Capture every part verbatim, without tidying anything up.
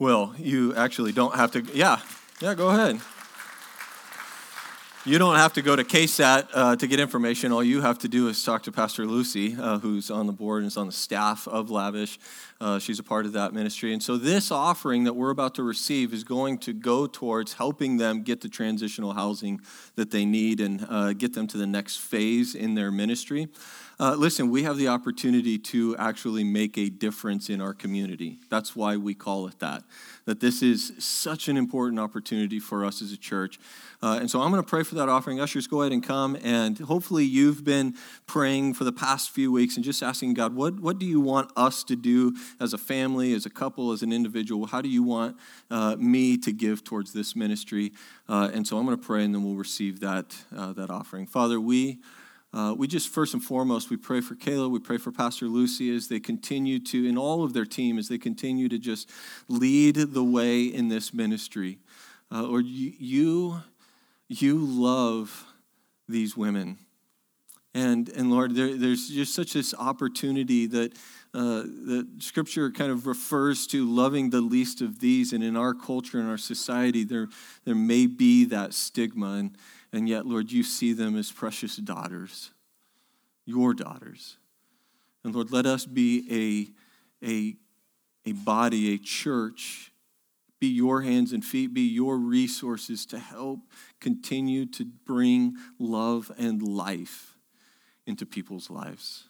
Well, you actually don't have to. Yeah, yeah, go ahead. You don't have to go to K SAT uh, to get information. All you have to do is talk to Pastor Lucy, uh, who's on the board and is on the staff of Lavish. Uh, she's a part of that ministry. And so this offering that we're about to receive is going to go towards helping them get the transitional housing that they need and uh, get them to the next phase in their ministry. Uh, listen, we have the opportunity to actually make a difference in our community. That's why we call it that, that this is such an important opportunity for us as a church. Uh, and so I'm going to pray for that offering. Ushers, go ahead and come. And hopefully you've been praying for the past few weeks and just asking God, what, what do you want us to do as a family, as a couple, as an individual? How do you want uh, me to give towards this ministry? Uh, and so I'm going to pray, and then we'll receive that, uh, that offering. Father, we... Uh, we just, first and foremost, we pray for Kayla, we pray for Pastor Lucy as they continue to, and all of their team, as they continue to just lead the way in this ministry. Uh, Lord, you, you love these women. And, and Lord, there, there's just such this opportunity that, uh, that Scripture kind of refers to loving the least of these. And in our culture, in our society, there, there may be that stigma. And, And yet, Lord, you see them as precious daughters, your daughters. And Lord, let us be a, a, a body, a church, be your hands and feet, be your resources to help continue to bring love and life into people's lives.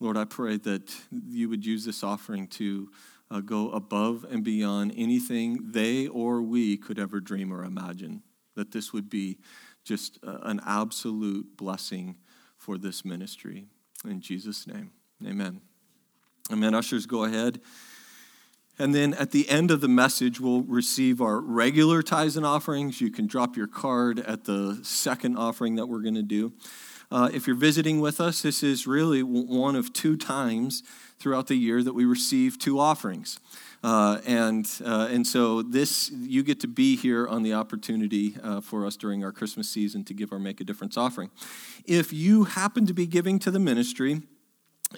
Lord, I pray that you would use this offering to uh, go above and beyond anything they or we could ever dream or imagine. That this would be just an absolute blessing for this ministry. In Jesus' name, amen. Amen. Ushers, go ahead. And then at the end of the message, we'll receive our regular tithes and offerings. You can drop your card at the second offering that we're going to do. Uh, if you're visiting with us, this is really one of two times throughout the year that we receive two offerings. Uh, and uh, and so this, you get to be here on the opportunity uh, for us during our Christmas season to give our Make a Difference offering. If you happen to be giving to the ministry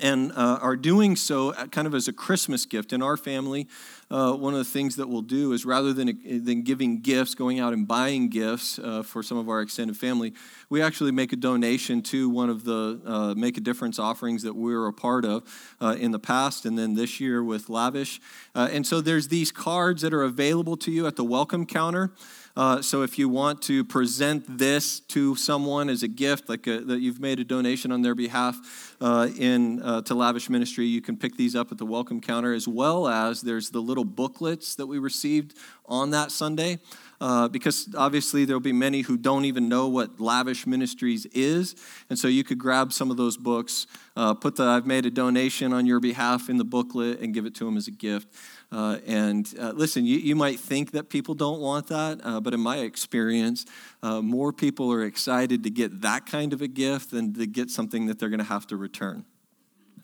and uh, are doing so kind of as a Christmas gift in our family, uh, one of the things that we'll do is rather than than giving gifts, going out and buying gifts uh, for some of our extended family, we actually make a donation to one of the uh, Make a Difference offerings that we're a part of uh, in the past, and then this year with Lavish. Uh, and so there's these cards that are available to you at the welcome counter. Uh, so if you want to present this to someone as a gift, like a, that you've made a donation on their behalf uh, in uh, to Lavish Ministry, you can pick these up at the welcome counter, as well as there's the little booklets that we received on that Sunday. Uh, because obviously there'll be many who don't even know what Lavish Ministries is. And so you could grab some of those books, uh, put the I've made a donation on your behalf in the booklet and give it to them as a gift. Uh, and uh, listen, you, you might think that people don't want that, uh, but in my experience, uh, more people are excited to get that kind of a gift than to get something that they're going to have to return.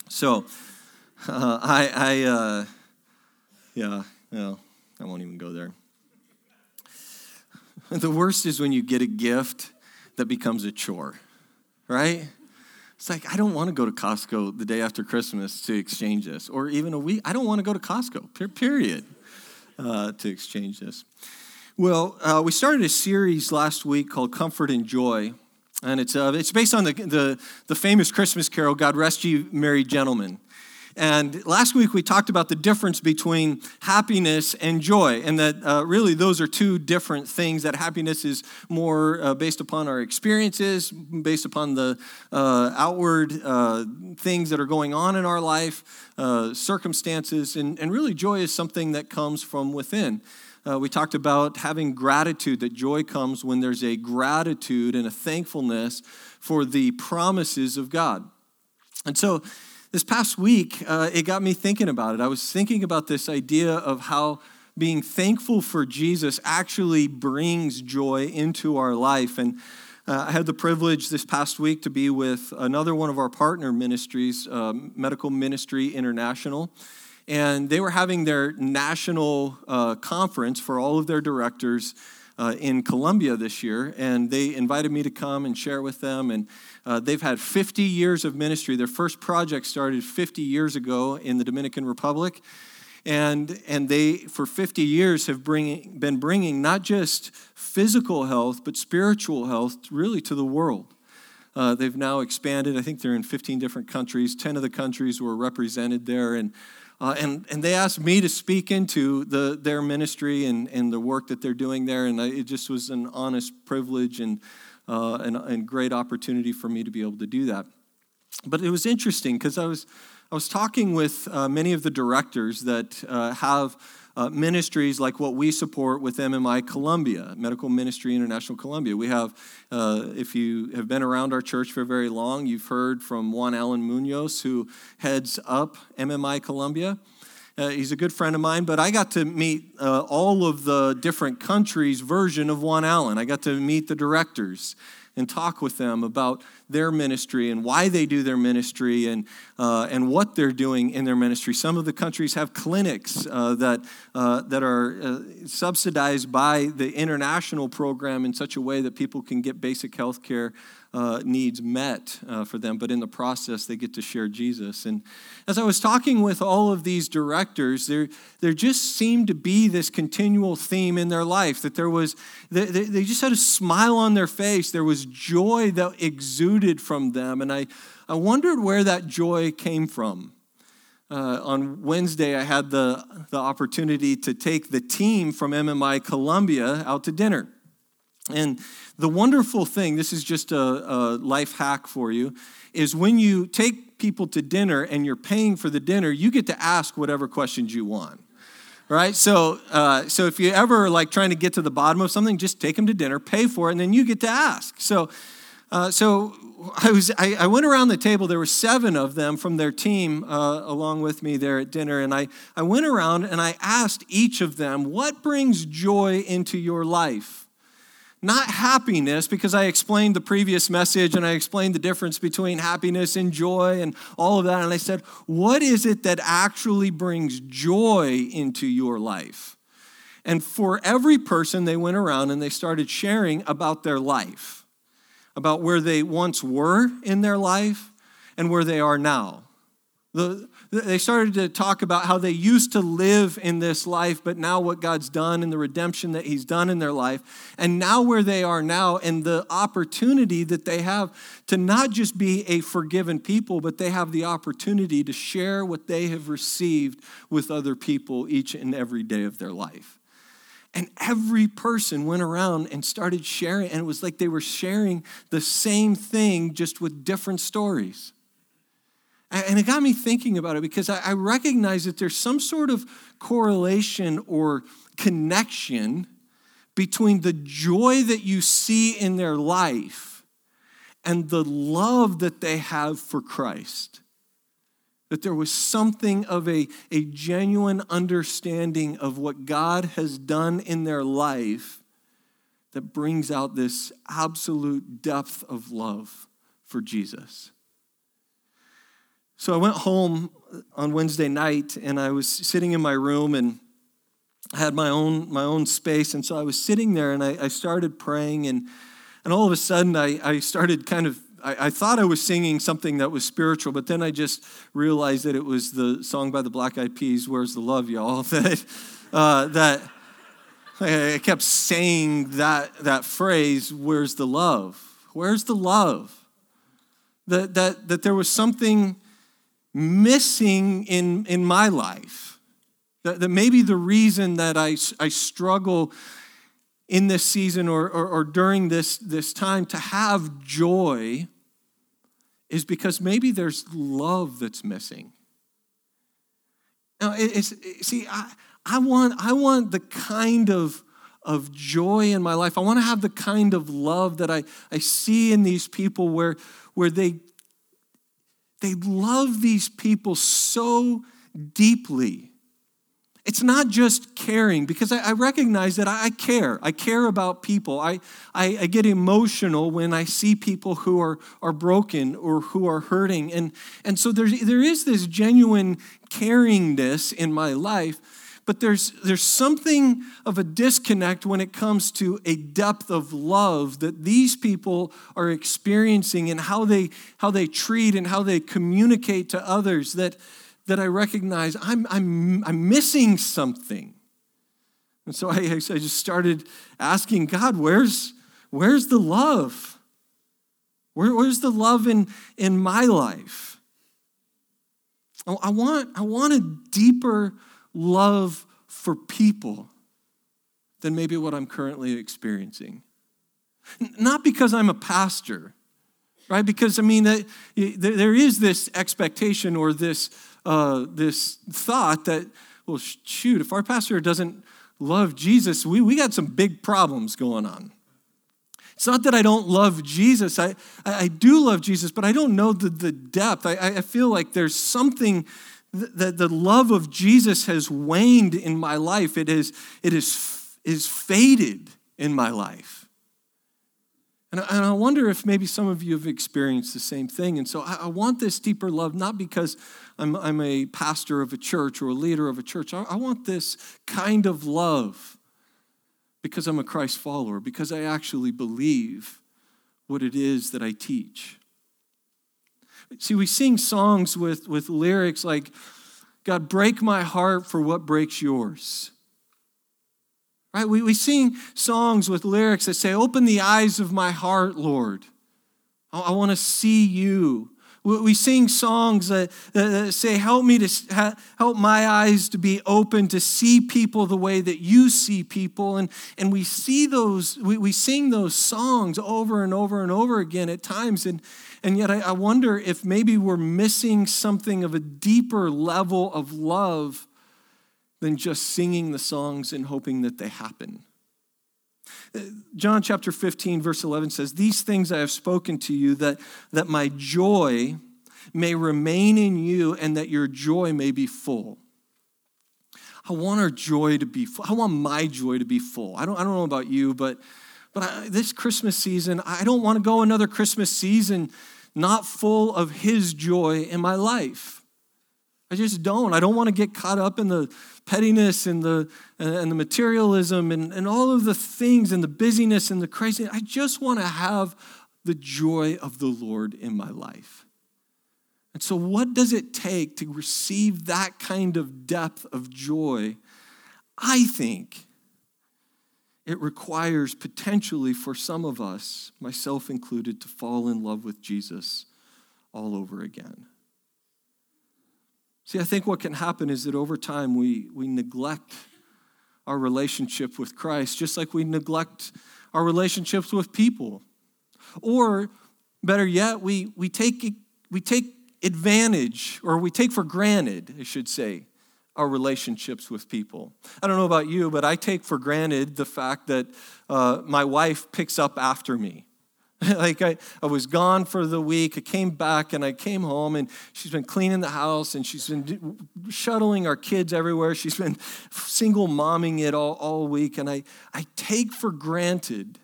So uh, I, I uh, yeah, no, I won't even go there. The worst is when you get a gift that becomes a chore, right? It's like, I don't want to go to Costco the day after Christmas to exchange this, or even a week. I don't want to go to Costco, period, uh, to exchange this. Well, uh, we started a series last week called Comfort and Joy, and it's uh, it's based on the, the, the famous Christmas carol, God Rest Ye Merry Gentlemen. And last week we talked about the difference between happiness and joy, and that uh, really those are two different things, that happiness is more uh, based upon our experiences, based upon the uh, outward uh, things that are going on in our life, uh, circumstances, and, and really joy is something that comes from within. Uh, we talked about having gratitude, that joy comes when there's a gratitude and a thankfulness for the promises of God. And so this past week, uh, it got me thinking about it. I was thinking about this idea of how being thankful for Jesus actually brings joy into our life. And uh, I had the privilege this past week to be with another one of our partner ministries, um, Medical Ministry International. And they were having their national uh, conference for all of their directors Uh, in Colombia this year, and they invited me to come and share with them, and uh, they've had fifty years of ministry. Their first project started fifty years ago in the Dominican Republic, And and they, for fifty years, have bringing, been bringing not just physical health, but spiritual health really to the world. Uh, they've now expanded. I think they're in fifteen different countries. ten of the countries were represented there. And uh, and, and they asked me to speak into the their ministry and, and the work that they're doing there. And I, it just was an honest privilege and, uh, and, and great opportunity for me to be able to do that. But it was interesting because I was... I was talking with uh, many of the directors that uh, have uh, ministries like what we support with M M I Colombia, Medical Ministry International Colombia. We have, uh, if you have been around our church for very long, you've heard from Juan Alan Muñoz, who heads up M M I Colombia. Uh, he's a good friend of mine, but I got to meet uh, all of the different countries' version of Juan Alan. I got to meet the directors and talk with them about their ministry and why they do their ministry and uh, and what they're doing in their ministry. Some of the countries have clinics uh, that uh, that are uh, subsidized by the international program in such a way that people can get basic health care uh, needs met uh, for them, but in the process they get to share Jesus. And as I was talking with all of these directors, there there just seemed to be this continual theme in their life that there was they, they just had a smile on their face. There was joy that exuded from them. And I, I wondered where that joy came from. Uh, on Wednesday, I had the, the opportunity to take the team from M M I Colombia out to dinner. And the wonderful thing, this is just a, a life hack for you, is when you take people to dinner and you're paying for the dinner, you get to ask whatever questions you want. Right, so uh, so if you ever like trying to get to the bottom of something, just take them to dinner, pay for it, and then you get to ask. So, uh, so I was I, I went around the table. There were seven of them from their team uh, along with me there at dinner, and I I went around and I asked each of them, "What brings joy into your life?" Not happiness, because I explained the previous message and I explained the difference between happiness and joy and all of that. And I said, what is it that actually brings joy into your life? And for every person, they went around and they started sharing about their life, about where they once were in their life and where they are now. The, they started to talk about how they used to live in this life, but now what God's done and the redemption that he's done in their life, and now where they are now and the opportunity that they have to not just be a forgiven people, but they have the opportunity to share what they have received with other people each and every day of their life. And every person went around and started sharing, and it was like they were sharing the same thing just with different stories. And it got me thinking about it because I recognize that there's some sort of correlation or connection between the joy that you see in their life and the love that they have for Christ. That there was something of a, a genuine understanding of what God has done in their life that brings out this absolute depth of love for Jesus. So I went home on Wednesday night, and I was sitting in my room, and I had my own my own space. And so I was sitting there, and I, I started praying, and and all of a sudden I, I started kind of I, I thought I was singing something that was spiritual, but then I just realized that it was the song by the Black Eyed Peas, "Where's the Love, Y'all?" that uh, that I kept saying that that phrase, "Where's the love? Where's the love?" That that that there was something missing in, in my life, that, that maybe the reason that I, I struggle in this season or, or, or during this, this time to have joy is because maybe there's love that's missing. Now, it, it's, it, see, I, I want I want the kind of of joy in my life. I want to have the kind of love that I, I see in these people where where they They love these people so deeply. It's not just caring, because I, I recognize that I, I care. I care about people. I, I, I get emotional when I see people who are, are broken or who are hurting. And, and so there's, there is this genuine caringness in my life, but there's, there's something of a disconnect when it comes to a depth of love that these people are experiencing and how they how they treat and how they communicate to others that, that I recognize I'm I'm I'm missing something. And so I, I just started asking God, where's where's the love? Where, where's the love in, in my life? I, I want I want a deeper love for people than maybe what I'm currently experiencing. Not because I'm a pastor, right? Because I mean, that, there is this expectation or this uh, this thought that, well, shoot, if our pastor doesn't love Jesus, we, we got some big problems going on. It's not that I don't love Jesus. I I do love Jesus, but I don't know the, the depth. I, I feel like there's something that the love of Jesus has waned in my life. It is it is is faded in my life. And I wonder if maybe some of you have experienced the same thing. And so I want this deeper love, not because I'm, I'm a pastor of a church or a leader of a church. I want this kind of love because I'm a Christ follower, because I actually believe what it is that I teach. See, we sing songs with, with lyrics like, God, break my heart for what breaks yours. Right? We, we sing songs with lyrics that say, open the eyes of my heart, Lord. I, I want to see you. We, we sing songs that, that, that say, help me to ha, help my eyes to be open to see people the way that you see people. And, and we see those, we, we sing those songs over and over and over again at times. And, and yet I, I wonder if maybe we're missing something of a deeper level of love than just singing the songs and hoping that they happen. John chapter fifteen, verse eleven says, these things I have spoken to you, that, that my joy may remain in you and that your joy may be full. I want our joy to be full. I want my joy to be full. I don't, I don't know about you, but, but I, this Christmas season, I don't want to go another Christmas season not full of his joy in my life. I just don't. I don't want to get caught up in the pettiness and the and the materialism and, and all of the things and the busyness and the craziness. I just want to have the joy of the Lord in my life. And so what does it take to receive that kind of depth of joy? I think it requires potentially for some of us, myself included, to fall in love with Jesus all over again. See, I think what can happen is that over time we, we neglect our relationship with Christ, just like we neglect our relationships with people. Or better yet, we we take we take advantage, or we take for granted, I should say, our relationships with people. I don't know about you, but I take for granted the fact that uh, my wife picks up after me. Like I, I was gone for the week, I came back and I came home and she's been cleaning the house and she's been shuttling our kids everywhere. She's been single momming it all, all week, and I, I take for granted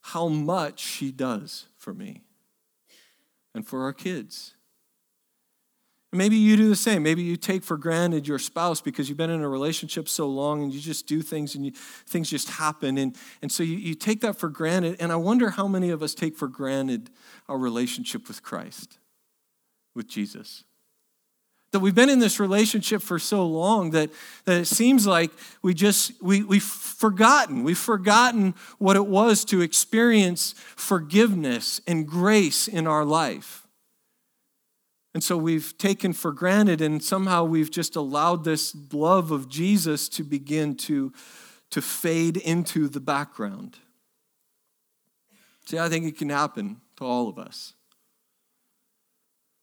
how much she does for me and for our kids. Maybe you do the same. Maybe you take for granted your spouse because you've been in a relationship so long and you just do things and you, things just happen. And, and so you, you take that for granted. And I wonder how many of us take for granted our relationship with Christ, with Jesus. That we've been in this relationship for so long that, that it seems like we just, we, we've forgotten. We've forgotten what it was to experience forgiveness and grace in our life. And so we've taken for granted, and somehow we've just allowed this love of Jesus to begin to, to fade into the background. See, I think it can happen to all of us.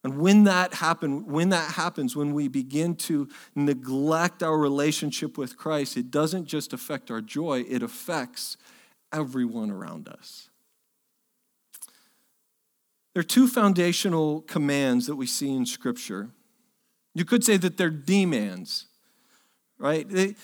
And when that happen, when that happens, when we begin to neglect our relationship with Christ, it doesn't just affect our joy, it affects everyone around us. There are two foundational commands that we see in Scripture. You could say that they're demands, right? They,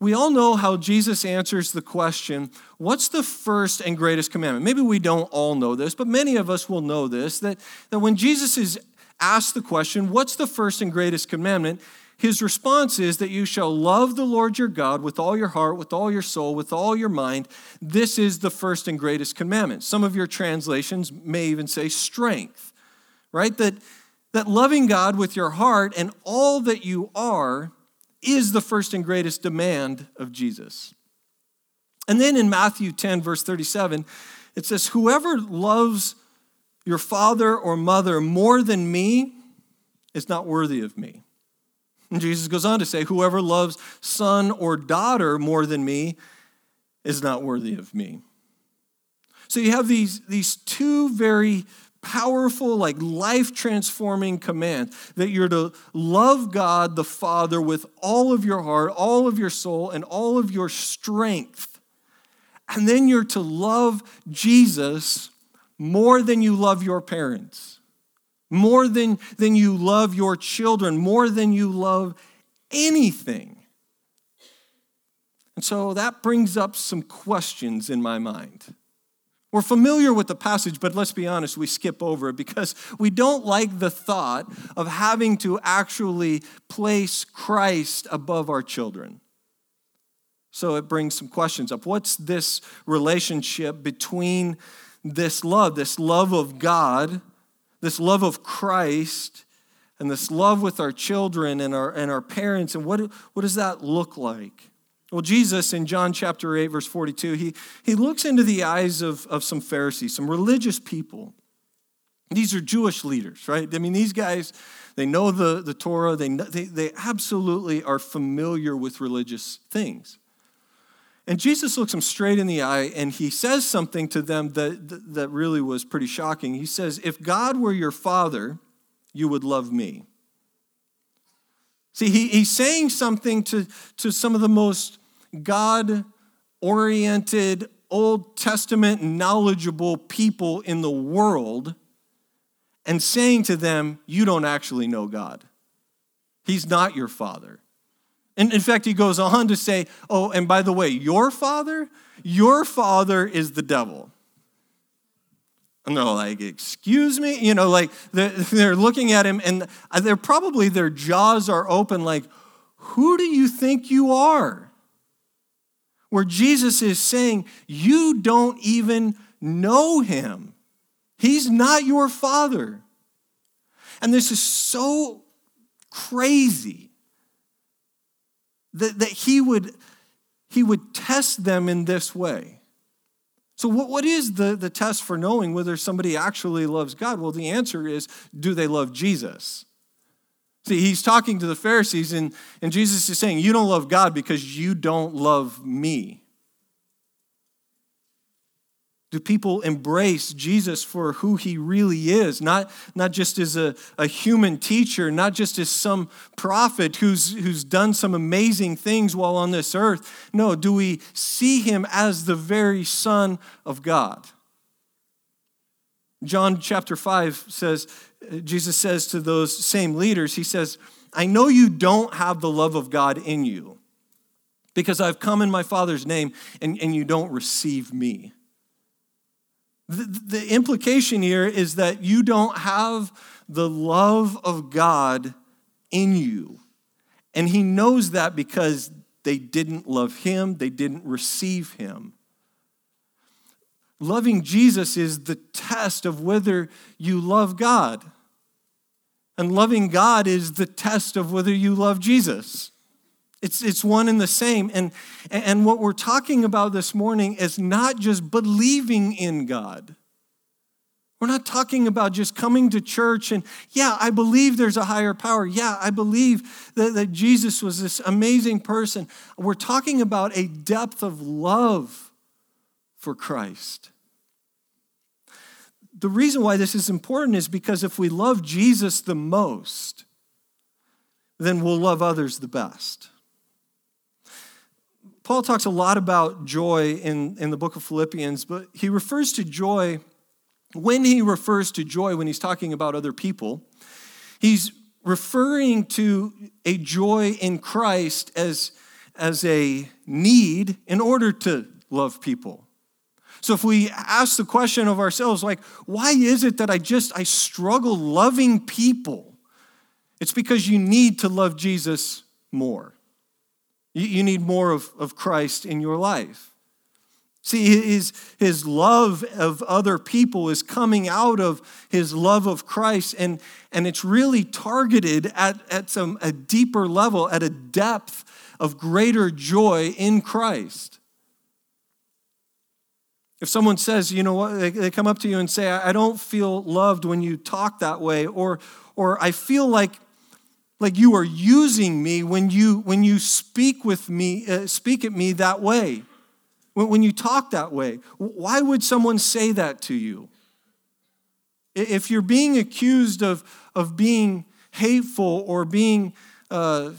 we all know how Jesus answers the question, what's the first and greatest commandment? Maybe we don't all know this, but many of us will know this, that, that when Jesus is asked the question, what's the first and greatest commandment? His response is that you shall love the Lord your God with all your heart, with all your soul, with all your mind. This is the first and greatest commandment. Some of your translations may even say strength, right? That, that loving God with your heart and all that you are is the first and greatest demand of Jesus. And then in Matthew ten, verse thirty-seven, it says, whoever loves your father or mother more than me is not worthy of me. And Jesus goes on to say, whoever loves son or daughter more than me is not worthy of me. So you have these, these two very powerful, like life-transforming commands, that you're to love God the Father with all of your heart, all of your soul, and all of your strength. And then you're to love Jesus more than you love your parents, more than, than you love your children, more than you love anything. And so that brings up some questions in my mind. We're familiar with the passage, but let's be honest, we skip over it because we don't like the thought of having to actually place Christ above our children. So it brings some questions up. What's this relationship between this love, this love of God, this love of Christ, and this love with our children and our and our parents? And what, what does that look like? Well, Jesus in John chapter eight, verse forty-two, he, he looks into the eyes of, of some Pharisees, some religious people. These are Jewish leaders, right? I mean, these guys, they know the, the Torah. They, they, they absolutely are familiar with religious things. And Jesus looks them straight in the eye, and he says something to them that, that really was pretty shocking. He says, if God were your father, you would love me. See, he, he's saying something to, to some of the most God-oriented, Old Testament, knowledgeable people in the world, and saying to them, you don't actually know God. He's not your father. And in fact, he goes on to say, oh, and by the way, your father, your father is the devil. And they're like, excuse me? You know, like they're, they're looking at him, and they're probably, their jaws are open like, who do you think you are? Where Jesus is saying, you don't even know him. He's not your father. And this is so crazy that, that he would, he would test them in this way. So what, what is the, the test for knowing whether somebody actually loves God? Well, the answer is, do they love Jesus? See, he's talking to the Pharisees, and, and Jesus is saying, you don't love God because you don't love me. Do people embrace Jesus for who he really is, not, not just as a, a human teacher, not just as some prophet who's, who's done some amazing things while on this earth? No, do we see him as the very Son of God? John chapter five says, Jesus says to those same leaders, he says, I know you don't have the love of God in you because I've come in my Father's name and, and you don't receive me. The implication here is that you don't have the love of God in you. And he knows that because they didn't love him, they didn't receive him. Loving Jesus is the test of whether you love God. And loving God is the test of whether you love Jesus. It's it's one and the same. And, and what we're talking about this morning is not just believing in God. We're not talking about just coming to church and, yeah, I believe there's a higher power. Yeah, I believe that, that Jesus was this amazing person. We're talking about a depth of love for Christ. The reason why this is important is because if we love Jesus the most, then we'll love others the best. Paul talks a lot about joy in, in the book of Philippians, but he refers to joy, when he refers to joy when he's talking about other people, he's referring to a joy in Christ as, as a need in order to love people. So if we ask the question of ourselves, like, why is it that I just, I struggle loving people? It's because you need to love Jesus more. You need more of, of Christ in your life. See, his, his love of other people is coming out of his love of Christ, and, and it's really targeted at, at some a deeper level, at a depth of greater joy in Christ. If someone says, you know what, they, they come up to you and say, I don't feel loved when you talk that way, or or I feel like like you are using me when you when you speak with me, uh, speak at me that way. When you talk that way, why would someone say that to you? If you're being accused of, of being hateful or being uh,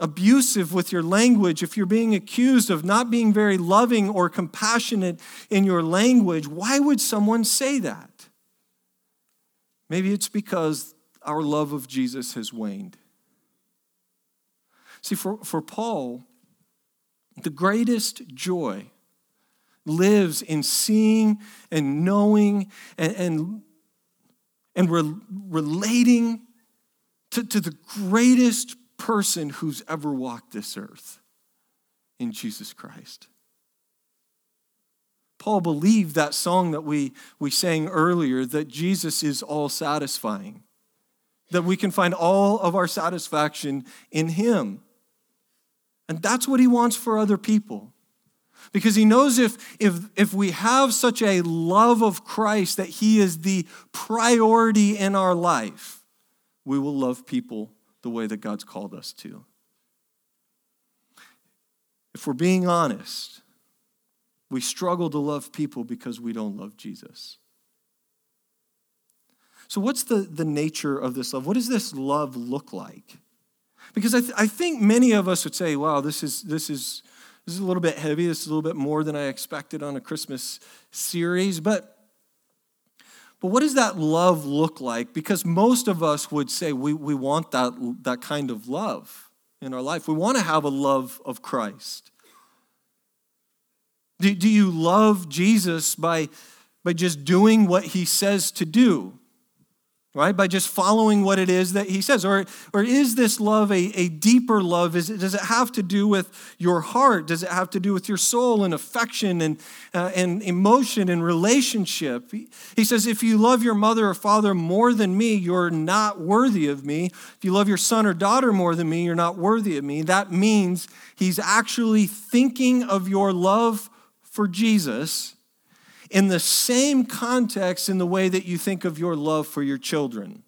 abusive with your language, if you're being accused of not being very loving or compassionate in your language, why would someone say that? Maybe it's because our love of Jesus has waned. See, for, for Paul, the greatest joy lives in seeing and knowing and and, and re- relating to, to the greatest person who's ever walked this earth, in Jesus Christ. Paul believed that song that we, we sang earlier, that Jesus is all satisfying, that we can find all of our satisfaction in him. And that's what he wants for other people. Because he knows if, if, if we have such a love of Christ that he is the priority in our life, we will love people the way that God's called us to. If we're being honest, we struggle to love people because we don't love Jesus. So what's the, the nature of this love? What does this love look like? Because I, th- I think many of us would say, wow, this is this is... This is a little bit heavy. This is a little bit more than I expected on a Christmas series. But, but what does that love look like? Because most of us would say we, we want that, that kind of love in our life. We want to have a love of Christ. Do, do you love Jesus by, by just doing what he says to do? Right? By just following what it is that he says. Or, or is this love a, a deeper love? Is it, does it have to do with your heart? Does it have to do with your soul and affection and, uh, and emotion and relationship? He, he says, if you love your mother or father more than me, you're not worthy of me. If you love your son or daughter more than me, you're not worthy of me. That means he's actually thinking of your love for Jesus in the same context in the way that you think of your love for your children.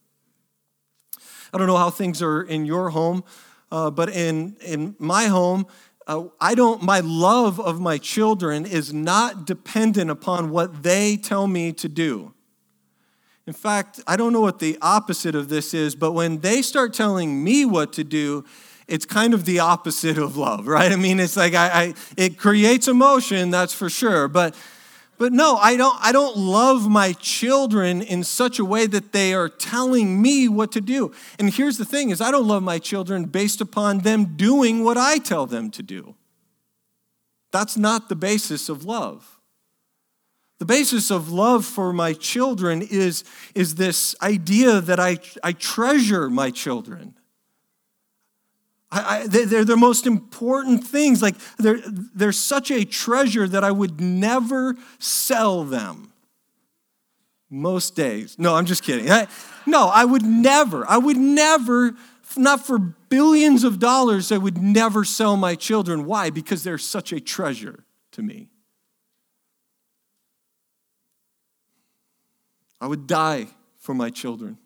I don't know how things are in your home, uh, but in, in my home, uh, I don't. My love of my children is not dependent upon what they tell me to do. In fact, I don't know what the opposite of this is, but when they start telling me what to do, it's kind of the opposite of love, right? I mean, it's like I, I it creates emotion, that's for sure, but But no, I don't I don't love my children in such a way that they are telling me what to do. And here's the thing is I don't love my children based upon them doing what I tell them to do. That's not the basis of love. The basis of love for my children is, is this idea that I, I treasure my children. I, I, they're the most important things. Like they're, they're such a treasure that I would never sell them. Most days. No, I'm just kidding. I, no, I would never. I would never, not for billions of dollars, I would never sell my children. Why? Because they're such a treasure to me. I would die for my children.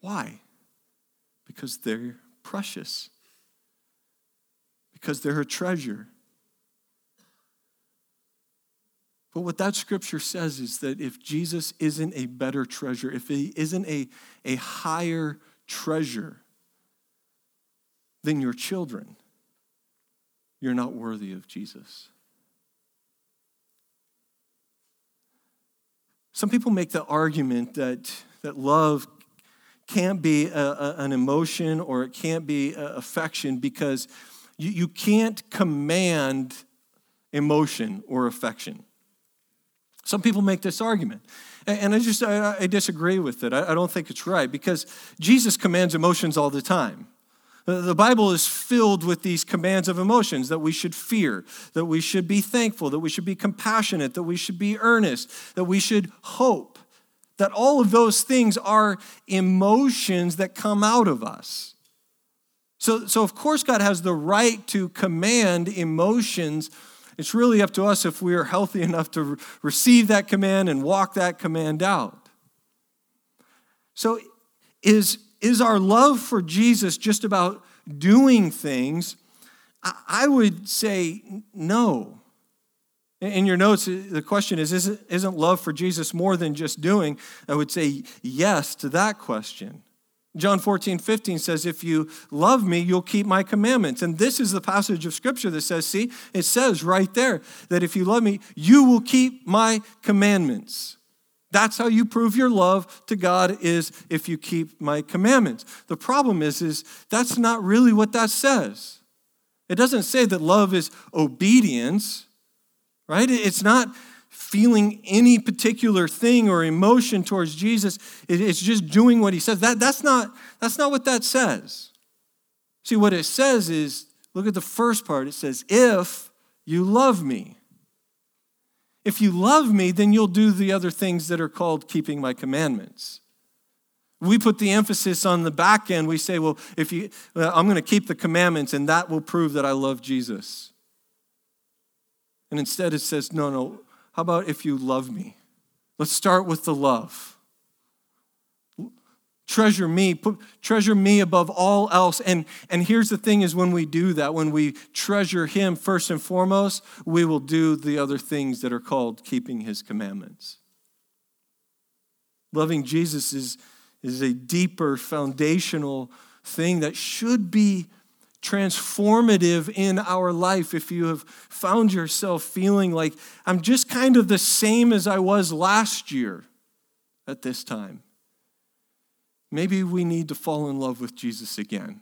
Why? Because they're precious, because they're a treasure. But what that scripture says is that if Jesus isn't a better treasure, if he isn't a, a higher treasure than your children, you're not worthy of Jesus. Some people make the argument that, that love can't be a, a, an emotion, or it can't be a, affection, because you, you can't command emotion or affection. Some people make this argument, and, and I just I, I disagree with it. I, I don't think it's right, because Jesus commands emotions all the time. The Bible is filled with these commands of emotions, that we should fear, that we should be thankful, that we should be compassionate, that we should be earnest, that we should hope, that all of those things are emotions that come out of us. So, so of course, God has the right to command emotions. It's really up to us if we are healthy enough to receive that command and walk that command out. So is Is our love for Jesus just about doing things? I would say no. In your notes, the question is, isn't love for Jesus more than just doing? I would say yes to that question. John fourteen fifteen says, if you love me, you'll keep my commandments. And this is the passage of Scripture that says, see, it says right there that if you love me, you will keep my commandments. That's how you prove your love to God, is if you keep my commandments. The problem is, is that's not really what that says. It doesn't say that love is obedience, right? It's not feeling any particular thing or emotion towards Jesus. It's just doing what he says. That, that's not, that's not what that says. See, what it says is, look at the first part. It says, if you love me. If you love me, then you'll do the other things that are called keeping my commandments. We put the emphasis on the back end. We say, well, if you, I'm going to keep the commandments, and that will prove that I love Jesus. And instead it says, no, no, how about if you love me? Let's start with the love. Treasure me, put, treasure me above all else. And, and here's the thing is, when we do that, when we treasure him first and foremost, we will do the other things that are called keeping his commandments. Loving Jesus is, is a deeper foundational thing that should be transformative in our life. If you have found yourself feeling like, I'm just kind of the same as I was last year at this time, maybe we need to fall in love with Jesus again.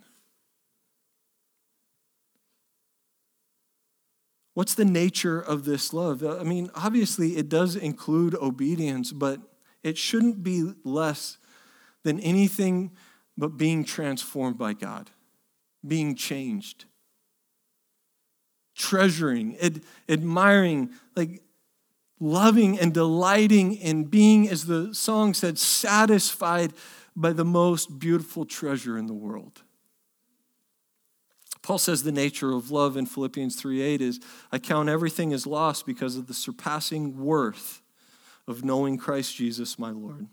What's the nature of this love? I mean, obviously it does include obedience, but it shouldn't be less than anything but being transformed by God, being changed, treasuring, ad- admiring, like loving and delighting in being, as the song said, satisfied by the most beautiful treasure in the world. Paul says the nature of love in Philippians three eight is, I count everything as loss because of the surpassing worth of knowing Christ Jesus my Lord.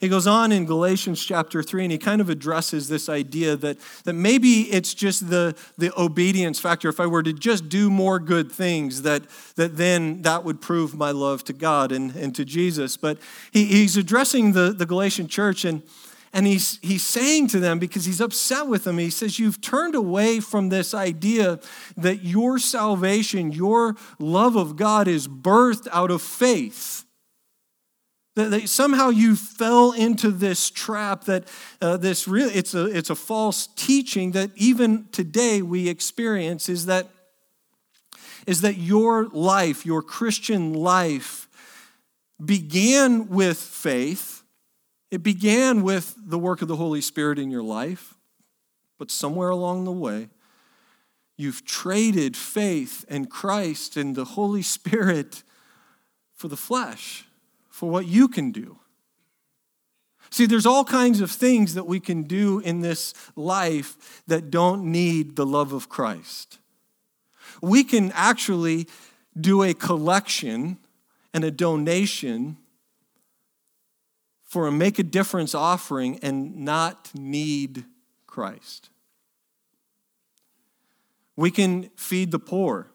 He goes on in Galatians chapter three, and he kind of addresses this idea that, that maybe it's just the, the obedience factor. If I were to just do more good things, that, that then that would prove my love to God and, and to Jesus. But he, he's addressing the, the Galatian church, and, and he's, he's saying to them, because he's upset with them, he says, you've turned away from this idea that your salvation, your love of God is birthed out of faith. That somehow you fell into this trap that uh, this really, it's a, it's a false teaching that even today we experience, is that, is that your life, your Christian life began with faith. It began with the work of the Holy Spirit in your life, but somewhere along the way, you've traded faith and Christ and the Holy Spirit for the flesh, for what you can do. See, there's all kinds of things that we can do in this life that don't need the love of Christ. We can actually do a collection and a donation for a make a difference offering and not need Christ. We can feed the poor.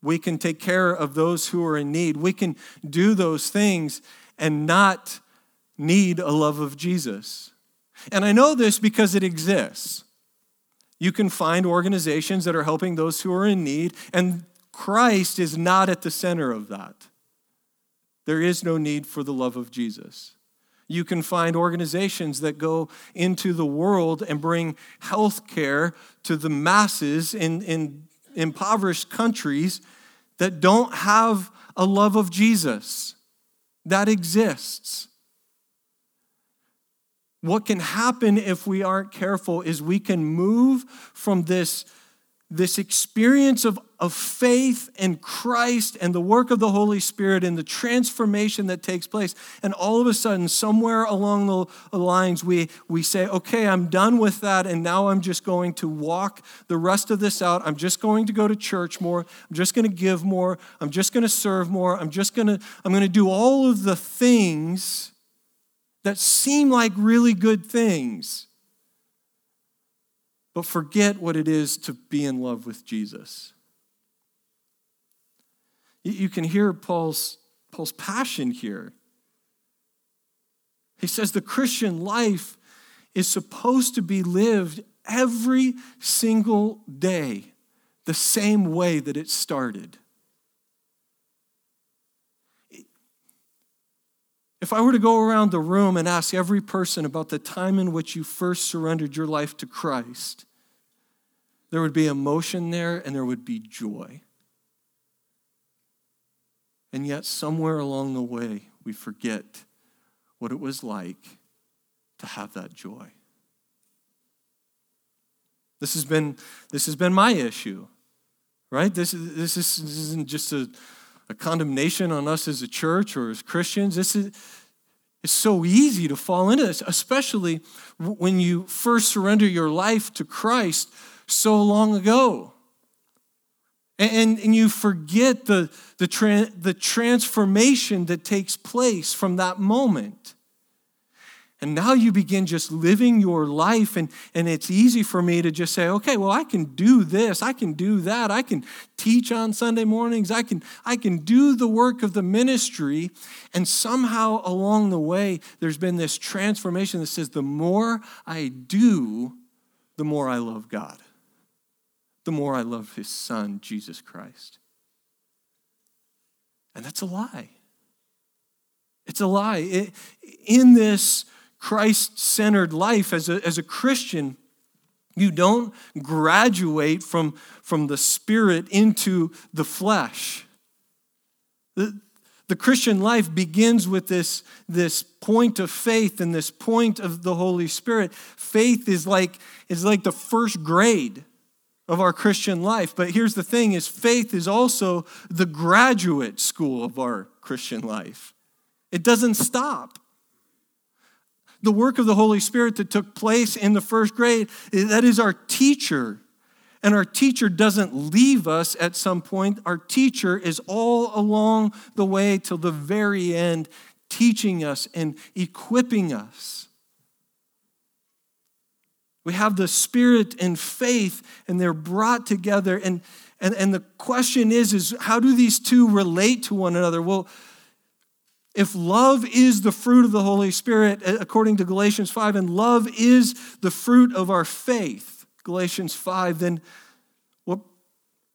We can take care of those who are in need. We can do those things and not need a love of Jesus. And I know this because it exists. You can find organizations that are helping those who are in need, and Christ is not at the center of that. There is no need for the love of Jesus. You can find organizations that go into the world and bring health care to the masses in, in impoverished countries that don't have a love of Jesus. That exists. What can happen if we aren't careful is we can move from this, this experience of, of faith in Christ and the work of the Holy Spirit and the transformation that takes place. And all of a sudden, somewhere along the lines, we, we say, okay, I'm done with that. And now I'm just going to walk the rest of this out. I'm just going to go to church more. I'm just going to give more. I'm just going to serve more. I'm just going to, I'm going to do all of the things that seem like really good things, but forget what it is to be in love with Jesus. You can hear Paul's, Paul's passion here. He says the Christian life is supposed to be lived every single day the same way that it started. If I were to go around the room and ask every person about the time in which you first surrendered your life to Christ, there would be emotion there and there would be joy. And yet somewhere along the way, we forget what it was like to have that joy. This has been, this has been my issue, right? This, is, this, is, this isn't just a... a condemnation on us as a church or as Christians. This is, it's so easy to fall into this, especially when you first surrender your life to Christ so long ago. And, and you forget the, the, tra- the transformation that takes place from that moment. And now you begin just living your life, and, and it's easy for me to just say, okay, well, I can do this, I can do that, I can teach on Sunday mornings, I can, I can do the work of the ministry. And somehow along the way, there's been this transformation that says, the more I do, the more I love God. The more I love his son, Jesus Christ. And that's a lie. It's a lie. It, in this Christ-centered life as a, as a Christian, you don't graduate from, from the spirit into the flesh. The, the Christian life begins with this, this point of faith and this point of the Holy Spirit. Faith is like, is like the first grade of our Christian life. But here's the thing, is faith is also the graduate school of our Christian life. It doesn't stop. The work of the Holy Spirit that took place in the first grade, that is our teacher. And our teacher doesn't leave us at some point. Our teacher is all along the way till the very end, teaching us and equipping us. We have the Spirit and faith, and they're brought together. And, and, and the question is, is how do these two relate to one another? Well, if love is the fruit of the Holy Spirit, according to Galatians five, and love is the fruit of our faith, Galatians five, then what,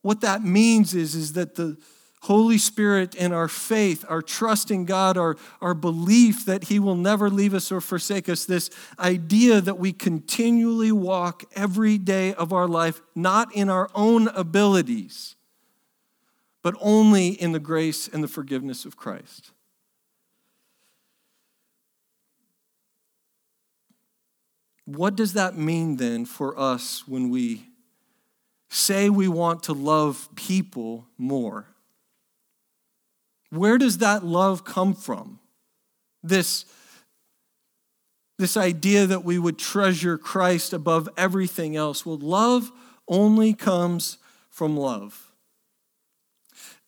what that means is, is that the Holy Spirit and our faith, our trust in God, our, our belief that he will never leave us or forsake us, this idea that we continually walk every day of our life, not in our own abilities, but only in the grace and the forgiveness of Christ. What does that mean then for us when we say we want to love people more? Where does that love come from? This, this idea that we would treasure Christ above everything else. Well, love only comes from love.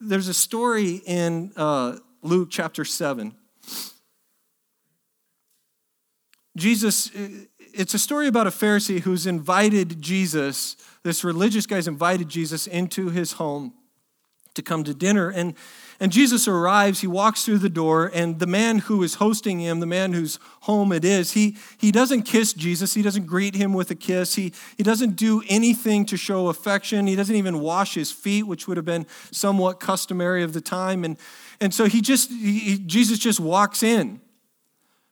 There's a story in uh, Luke chapter seven. Jesus... It's a story about a Pharisee who's invited Jesus, this religious guy's invited Jesus into his home to come to dinner. And, and Jesus arrives, he walks through the door, and the man who is hosting him, the man whose home it is, he, he doesn't kiss Jesus, he doesn't greet him with a kiss, he, he doesn't do anything to show affection, he doesn't even wash his feet, which would have been somewhat customary of the time. And, and so he just he, Jesus just walks in.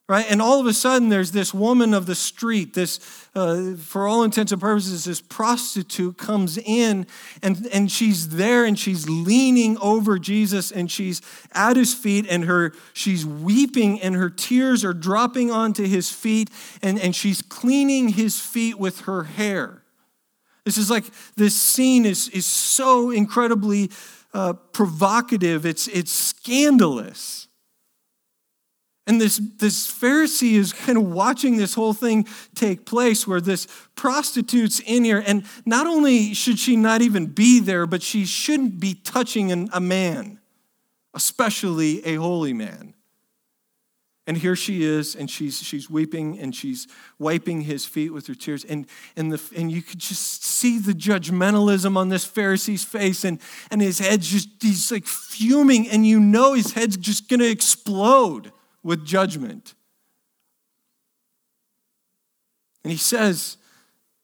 right? And all of a sudden, there's this woman of the street, this, uh, for all intents and purposes, this prostitute comes in, and, and she's there, and she's leaning over Jesus, and she's at his feet, and her she's weeping, and her tears are dropping onto his feet, and, and she's cleaning his feet with her hair. This is like, this scene is, is so incredibly uh, provocative. It's it's scandalous. And this, this Pharisee is kind of watching this whole thing take place where this prostitute's in here. And not only should she not even be there, but she shouldn't be touching an, a man, especially a holy man. And here she is, and she's she's weeping, and she's wiping his feet with her tears, and and the and you could just see the judgmentalism on this Pharisee's face, and and his head's just, he's like fuming, and you know his head's just gonna explode with judgment. And he says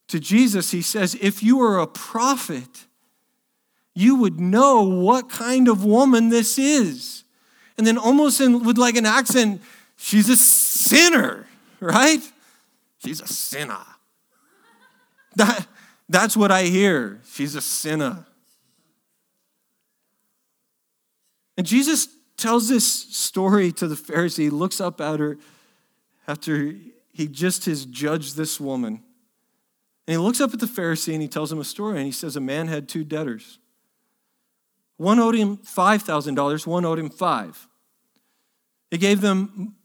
to Jesus, he says, if you were a prophet, you would know what kind of woman this is. And then almost in, with like an accent, she's a sinner, right? She's a sinner. That, that's what I hear. She's a sinner. And Jesus tells this story to the Pharisee. He looks up at her after he just has judged this woman. And he looks up at the Pharisee and he tells him a story. And he says, a man had two debtors. One owed him five thousand dollars. One owed him five. He gave them,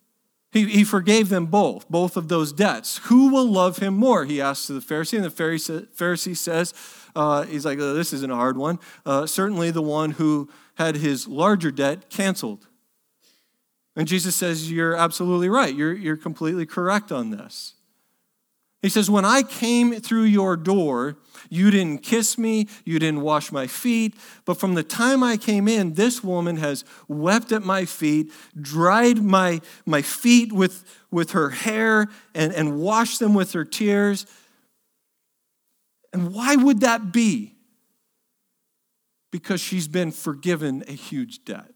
he, he forgave them both, both of those debts. Who will love him more? He asks the Pharisee, and the Pharisee, Pharisee says, uh, he's like, oh, this isn't a hard one. Uh, certainly the one who had his larger debt canceled. And Jesus says, you're absolutely right. You're, you're completely correct on this. He says, when I came through your door, you didn't kiss me, you didn't wash my feet, but from the time I came in, this woman has wept at my feet, dried my, my feet with, with her hair, and, and washed them with her tears. And why would that be? Because she's been forgiven a huge debt.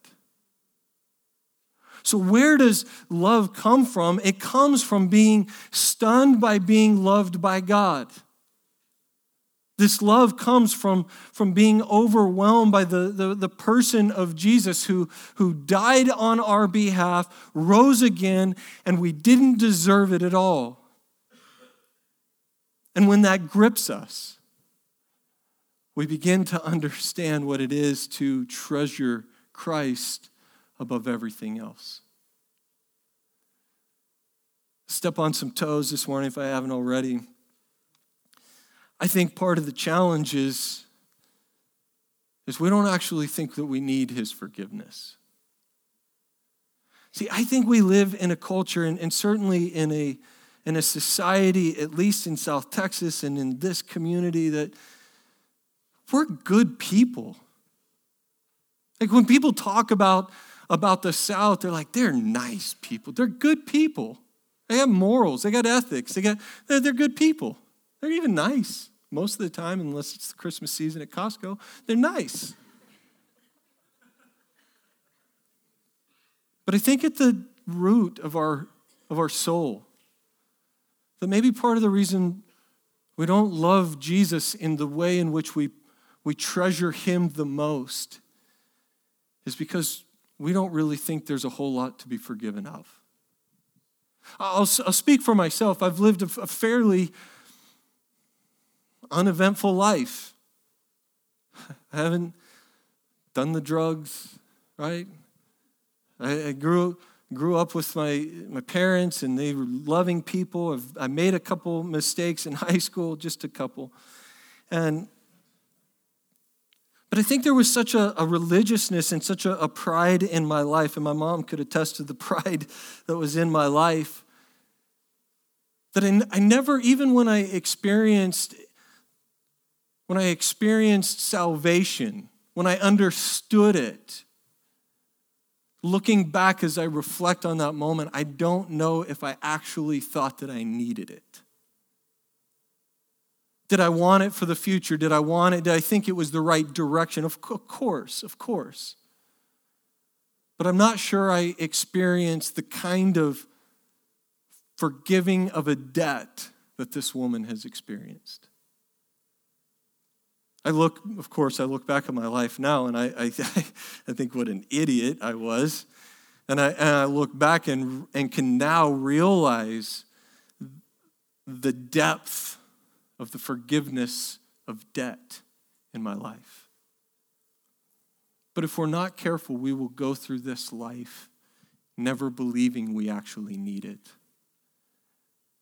So where does love come from? It comes from being stunned by being loved by God. This love comes from, from being overwhelmed by the, the, the person of Jesus who, who died on our behalf, rose again, and we didn't deserve it at all. And when that grips us, we begin to understand what it is to treasure Christ above everything else. Step on some toes this morning if I haven't already. I think part of the challenge is, is we don't actually think that we need his forgiveness. See, I think we live in a culture, and, and certainly in a, in a society, at least in South Texas and in this community, that we're good people. Like when people talk about, about the South, they're like, they're nice people. They're good people. They have morals. They got ethics. They got, they're, they're good people. They're even nice. Most of the time, unless it's the Christmas season at Costco, they're nice. But I think at the root of our, of our soul, that maybe part of the reason we don't love Jesus in the way in which we, we treasure him the most is because we don't really think there's a whole lot to be forgiven of. I'll, I'll speak for myself. I've lived a, a fairly uneventful life. I haven't done the drugs, right? I, I grew grew up with my, my parents, and they were loving people. I've, I made a couple mistakes in high school, just a couple. And But I think there was such a, a religiousness and such a, a pride in my life, and my mom could attest to the pride that was in my life, that I, I never, even when I experienced When I experienced salvation, when I understood it, looking back as I reflect on that moment, I don't know if I actually thought that I needed it. Did I want it for the future? Did I want it? Did I think it was the right direction? Of course, of course. But I'm not sure I experienced the kind of forgiving of a debt that this woman has experienced. I look, of course, I look back at my life now, and I, I, I think what an idiot I was. And I, and I look back and, and can now realize the depth of the forgiveness of debt in my life. But if we're not careful, we will go through this life never believing we actually need it.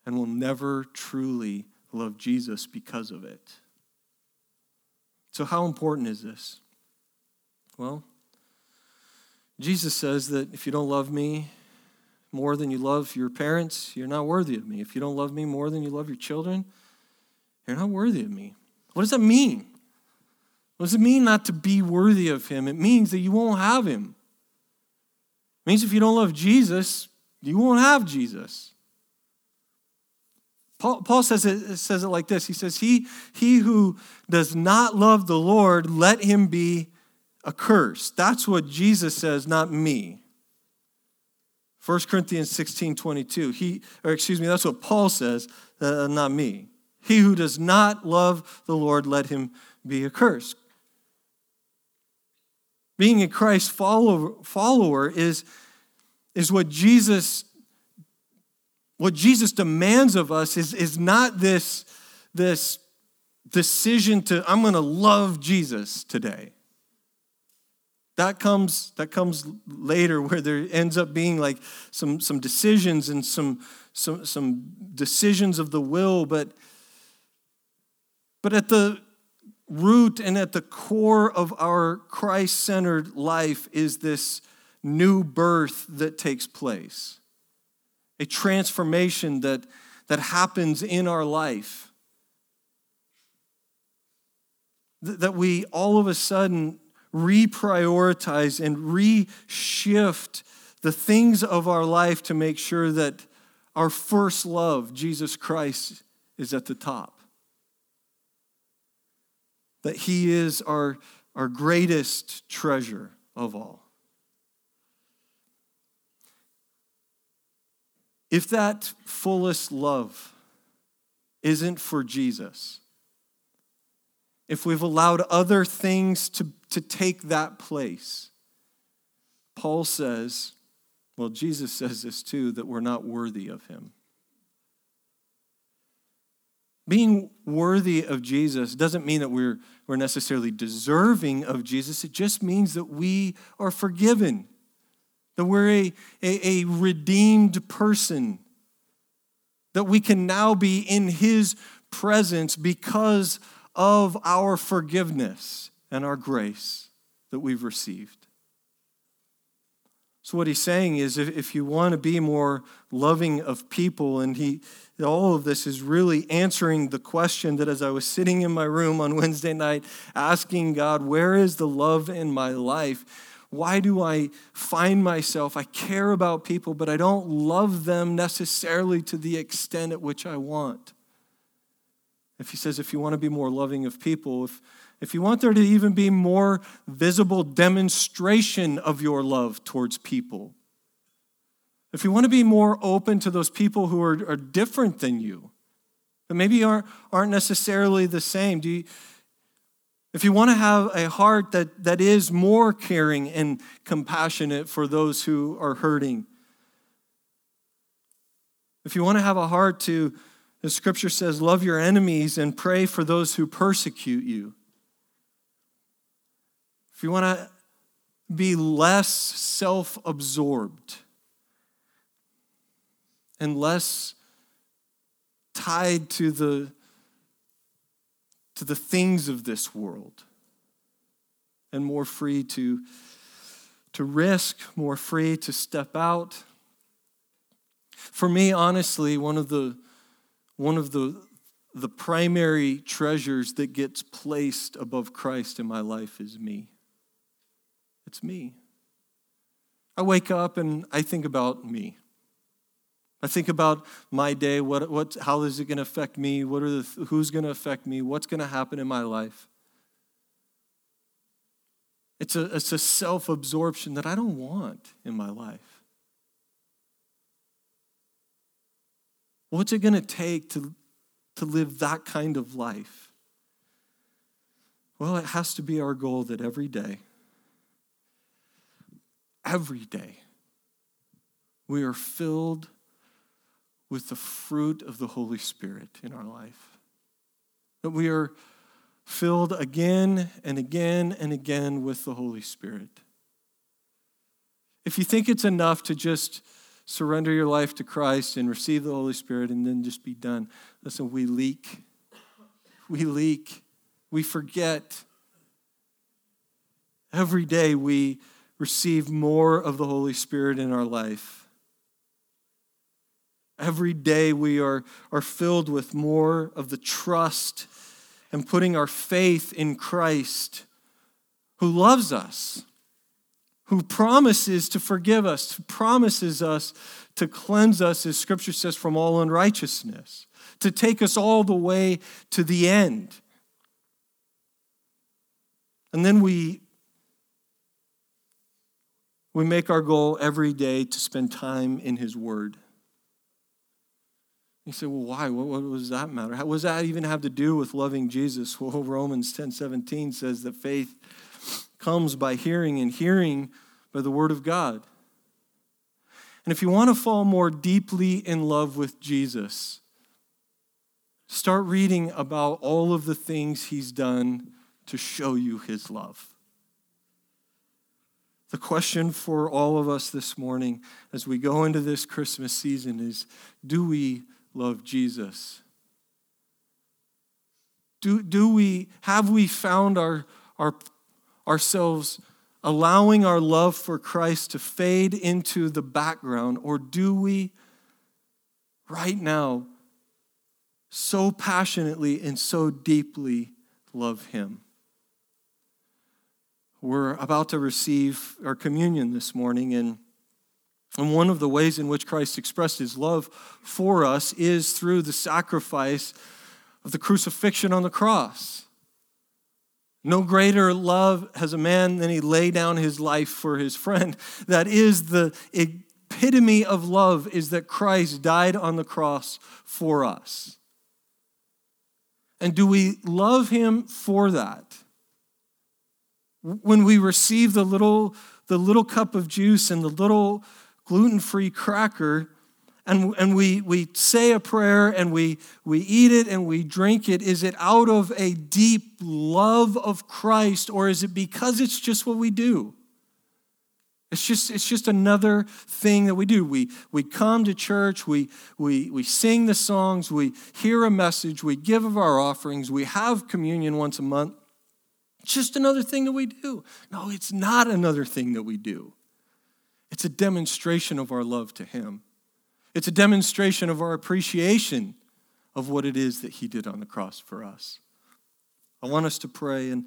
And we'll never truly love Jesus because of it. So how important is this? Well, Jesus says that if you don't love me more than you love your parents, you're not worthy of me. If you don't love me more than you love your children, you're not worthy of me. What does that mean? What does it mean not to be worthy of him? It means that you won't have him. It means if you don't love Jesus, you won't have Jesus. Paul, Paul says it says it like this. He says, he, he who does not love the Lord, let him be accursed. That's what Jesus says, not me. First Corinthians sixteen twenty-two. He, or excuse me, that's what Paul says, uh, not me. He who does not love the Lord, let him be accursed. Being a Christ follower, follower is, is what Jesus What Jesus demands of us is, is not this, this decision to, I'm going to love Jesus today. That comes, that comes later, where there ends up being like some, some decisions and some, some, some decisions of the will. But, but at the root and at the core of our Christ-centered life is this new birth that takes place. A transformation that, that happens in our life. Th- that we all of a sudden reprioritize and reshift the things of our life to make sure that our first love, Jesus Christ, is at the top. That he is our, our greatest treasure of all. If that fullest love isn't for Jesus, if we've allowed other things to, to take that place, Paul says, well, Jesus says this too, that we're not worthy of him. Being worthy of Jesus doesn't mean that we're, we're necessarily deserving of Jesus. It just means that we are forgiven. That we're a, a, a redeemed person. That we can now be in his presence because of our forgiveness and our grace that we've received. So what he's saying is, if, if you want to be more loving of people, and he, all of this is really answering the question that as I was sitting in my room on Wednesday night asking God, where is the love in my life? Why do I find myself, I care about people, but I don't love them necessarily to the extent at which I want? If he says, if you want to be more loving of people, if, if you want there to even be more visible demonstration of your love towards people, if you want to be more open to those people who are, are different than you, but maybe aren't, aren't necessarily the same, do you, if you want to have a heart that, that is more caring and compassionate for those who are hurting, if you want to have a heart to, as Scripture says, love your enemies and pray for those who persecute you, if you want to be less self-absorbed and less tied to the to the things of this world, and more free to, to risk, more free to step out. For me, honestly, one of the one of the the primary treasures that gets placed above Christ in my life is me. It's me. I wake up and I think about me. I think about my day, what, what, how is it going to affect me? What are the, who's going to affect me? What's going to happen in my life? It's a, it's a self-absorption that I don't want in my life. What's it going to take to, to live that kind of life? Well, it has to be our goal that every day, every day, we are filled with the fruit of the Holy Spirit in our life. That we are filled again and again and again with the Holy Spirit. If you think it's enough to just surrender your life to Christ and receive the Holy Spirit and then just be done, listen, we leak. We leak. We forget. Every day we receive more of the Holy Spirit in our life. Every day we are, are filled with more of the trust and putting our faith in Christ, who loves us, who promises to forgive us, who promises us to cleanse us, as Scripture says, from all unrighteousness, to take us all the way to the end. And then we, we make our goal every day to spend time in His Word. You say, well, why? What, what does that matter? How, what does that even have to do with loving Jesus? Well, Romans ten seventeen says that faith comes by hearing and hearing by the Word of God. And if you want to fall more deeply in love with Jesus, start reading about all of the things He's done to show you His love. The question for all of us this morning as we go into this Christmas season is, do we love Jesus? Do, do we, have we found our, our ourselves allowing our love for Christ to fade into the background, or do we right now so passionately and so deeply love Him? We're about to receive our communion this morning, and And one of the ways in which Christ expressed His love for us is through the sacrifice of the crucifixion on the cross. No greater love has a man than he lay down his life for his friend. That is the epitome of love, is that Christ died on the cross for us. And do we love Him for that? When we receive the little, the little cup of juice and the little gluten-free cracker, and, and we, we say a prayer, and we, we eat it, and we drink it, is it out of a deep love of Christ, or is it because it's just what we do? It's just, it's just another thing that we do. We, we come to church, we, we, we sing the songs, we hear a message, we give of our offerings, we have communion once a month. It's just another thing that we do. No, it's not another thing that we do. It's a demonstration of our love to Him. It's a demonstration of our appreciation of what it is that He did on the cross for us. I want us to pray. And,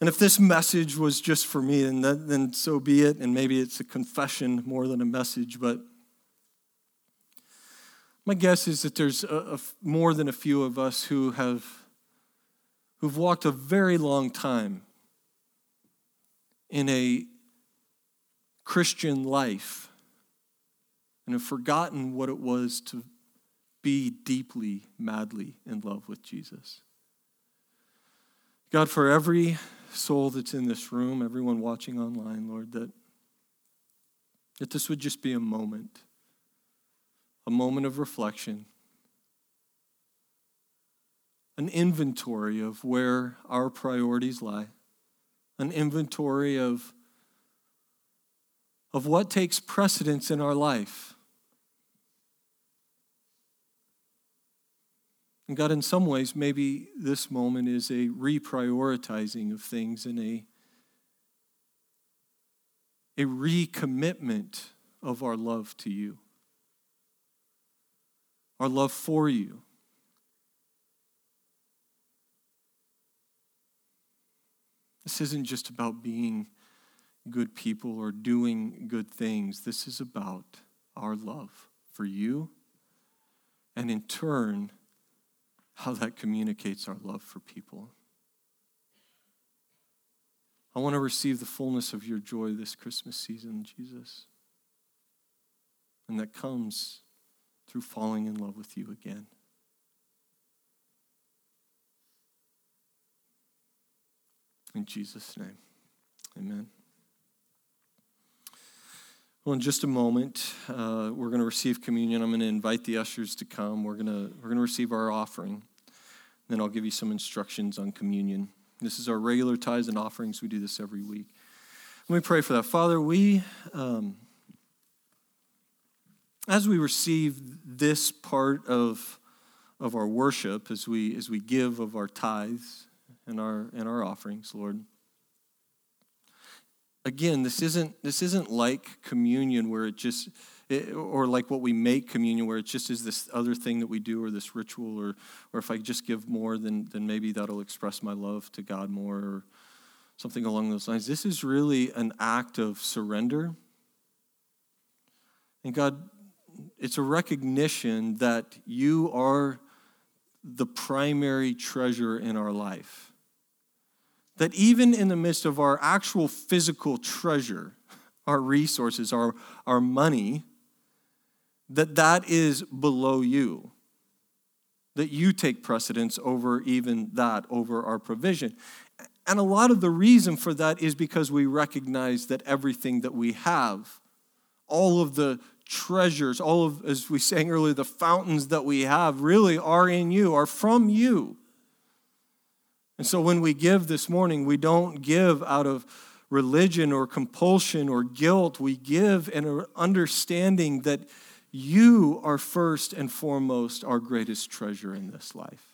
and if this message was just for me, then, that, then so be it. And maybe it's a confession more than a message. But my guess is that there's a, a, more than a few of us who have who've walked a very long time in a Christian life and have forgotten what it was to be deeply, madly in love with Jesus. God, for every soul that's in this room, everyone watching online, Lord, that, that this would just be a moment, a moment of reflection, an inventory of where our priorities lie, an inventory of, of what takes precedence in our life. And God, in some ways, maybe this moment is a reprioritizing of things and a, a recommitment of our love to You, our love for You. This isn't just about being good people or doing good things. This is about our love for You, and in turn, how that communicates our love for people. I want to receive the fullness of Your joy this Christmas season, Jesus. And that comes through falling in love with you again. In Jesus' name, amen. Well, in just a moment, uh, we're going to receive communion. I'm going to invite the ushers to come. We're going to we're going to receive our offering. Then I'll give you some instructions on communion. This is our regular tithes and offerings. We do this every week. Let me pray for that. Father, we, um, as we receive this part of of our worship, as we as we give of our tithes and our and our offerings, Lord. Again, this isn't this isn't like communion where it just, it, or like what we make communion where it just is this other thing that we do or this ritual or or if I just give more, then then maybe that'll express my love to God more or something along those lines. This is really an act of surrender. And God, it's a recognition that you are the primary treasure in our life. That even in the midst of our actual physical treasure, our resources, our, our money, that that is below you. That you take precedence over even that, over our provision. And a lot of the reason for that is because we recognize that everything that we have, all of the treasures, all of, as we sang earlier, the fountains that we have really are in you, are from you. And so when we give this morning, we don't give out of religion or compulsion or guilt. We give in an understanding that you are first and foremost our greatest treasure in this life.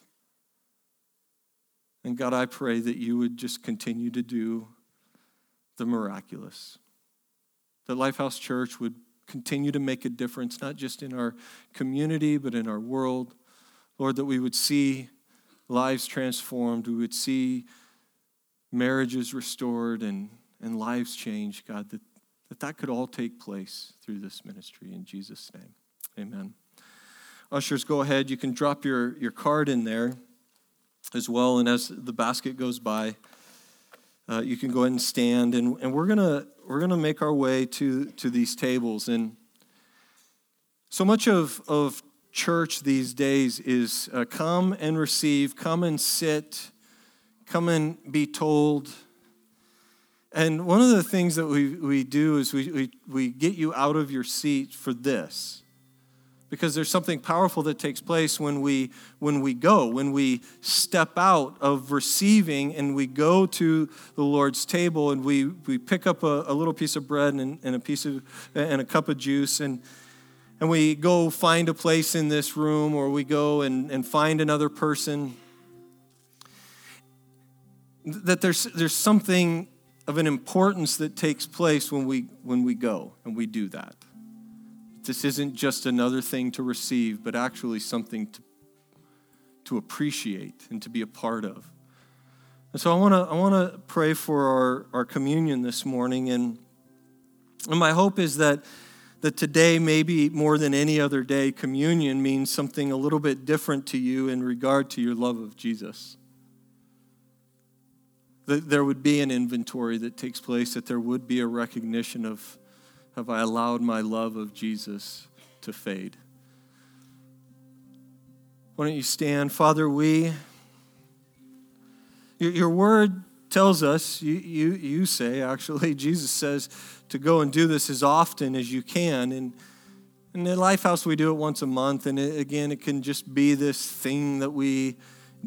And God, I pray that you would just continue to do the miraculous. That Lifehouse Church would continue to make a difference, not just in our community, but in our world. Lord, that we would see lives transformed, we would see marriages restored and, and lives changed, God, that, that that could all take place through this ministry in Jesus' name. Amen. Ushers, go ahead. You can drop your, your card in there as well, and as the basket goes by, uh, you can go ahead and stand, and, and we're gonna we're gonna make our way to to these tables. And so much of of church these days is uh, come and receive, come and sit, come and be told. And one of the things that we, we do is we, we, we get you out of your seat for this, because there's something powerful that takes place when we when we go, when we step out of receiving and we go to the Lord's table and we, we pick up a, a little piece of bread and, and a piece of and a cup of juice and. And we go find a place in this room, or we go and, and find another person. That there's there's something of an importance that takes place when we when we go and we do that. This isn't just another thing to receive, but actually something to to appreciate and to be a part of. And so I wanna I wanna pray for our, our communion this morning, and and my hope is that. That today, maybe more than any other day, communion means something a little bit different to you in regard to your love of Jesus. That there would be an inventory that takes place, that there would be a recognition of, have I allowed my love of Jesus to fade? Why don't you stand? Father, we, your, your word tells us, you, you you say actually, Jesus says to go and do this as often as you can. And in the Lifehouse, we do it once a month. And it, again, it can just be this thing that we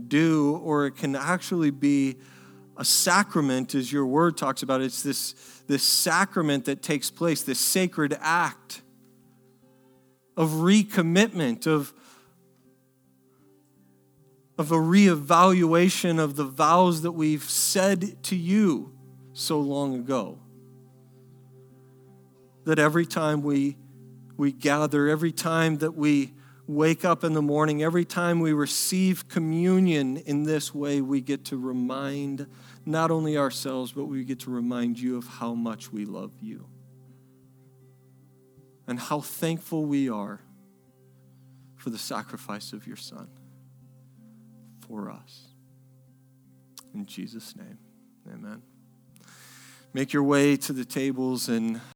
do, or it can actually be a sacrament, as your word talks about. It's this, this sacrament that takes place, this sacred act of recommitment, of of a reevaluation of the vows that we've said to you so long ago. That every time we we gather, every time that we wake up in the morning, every time we receive communion in this way, we get to remind not only ourselves, but we get to remind you of how much we love you and how thankful we are for the sacrifice of your Son. For us. In Jesus' name, amen. Make your way to the tables and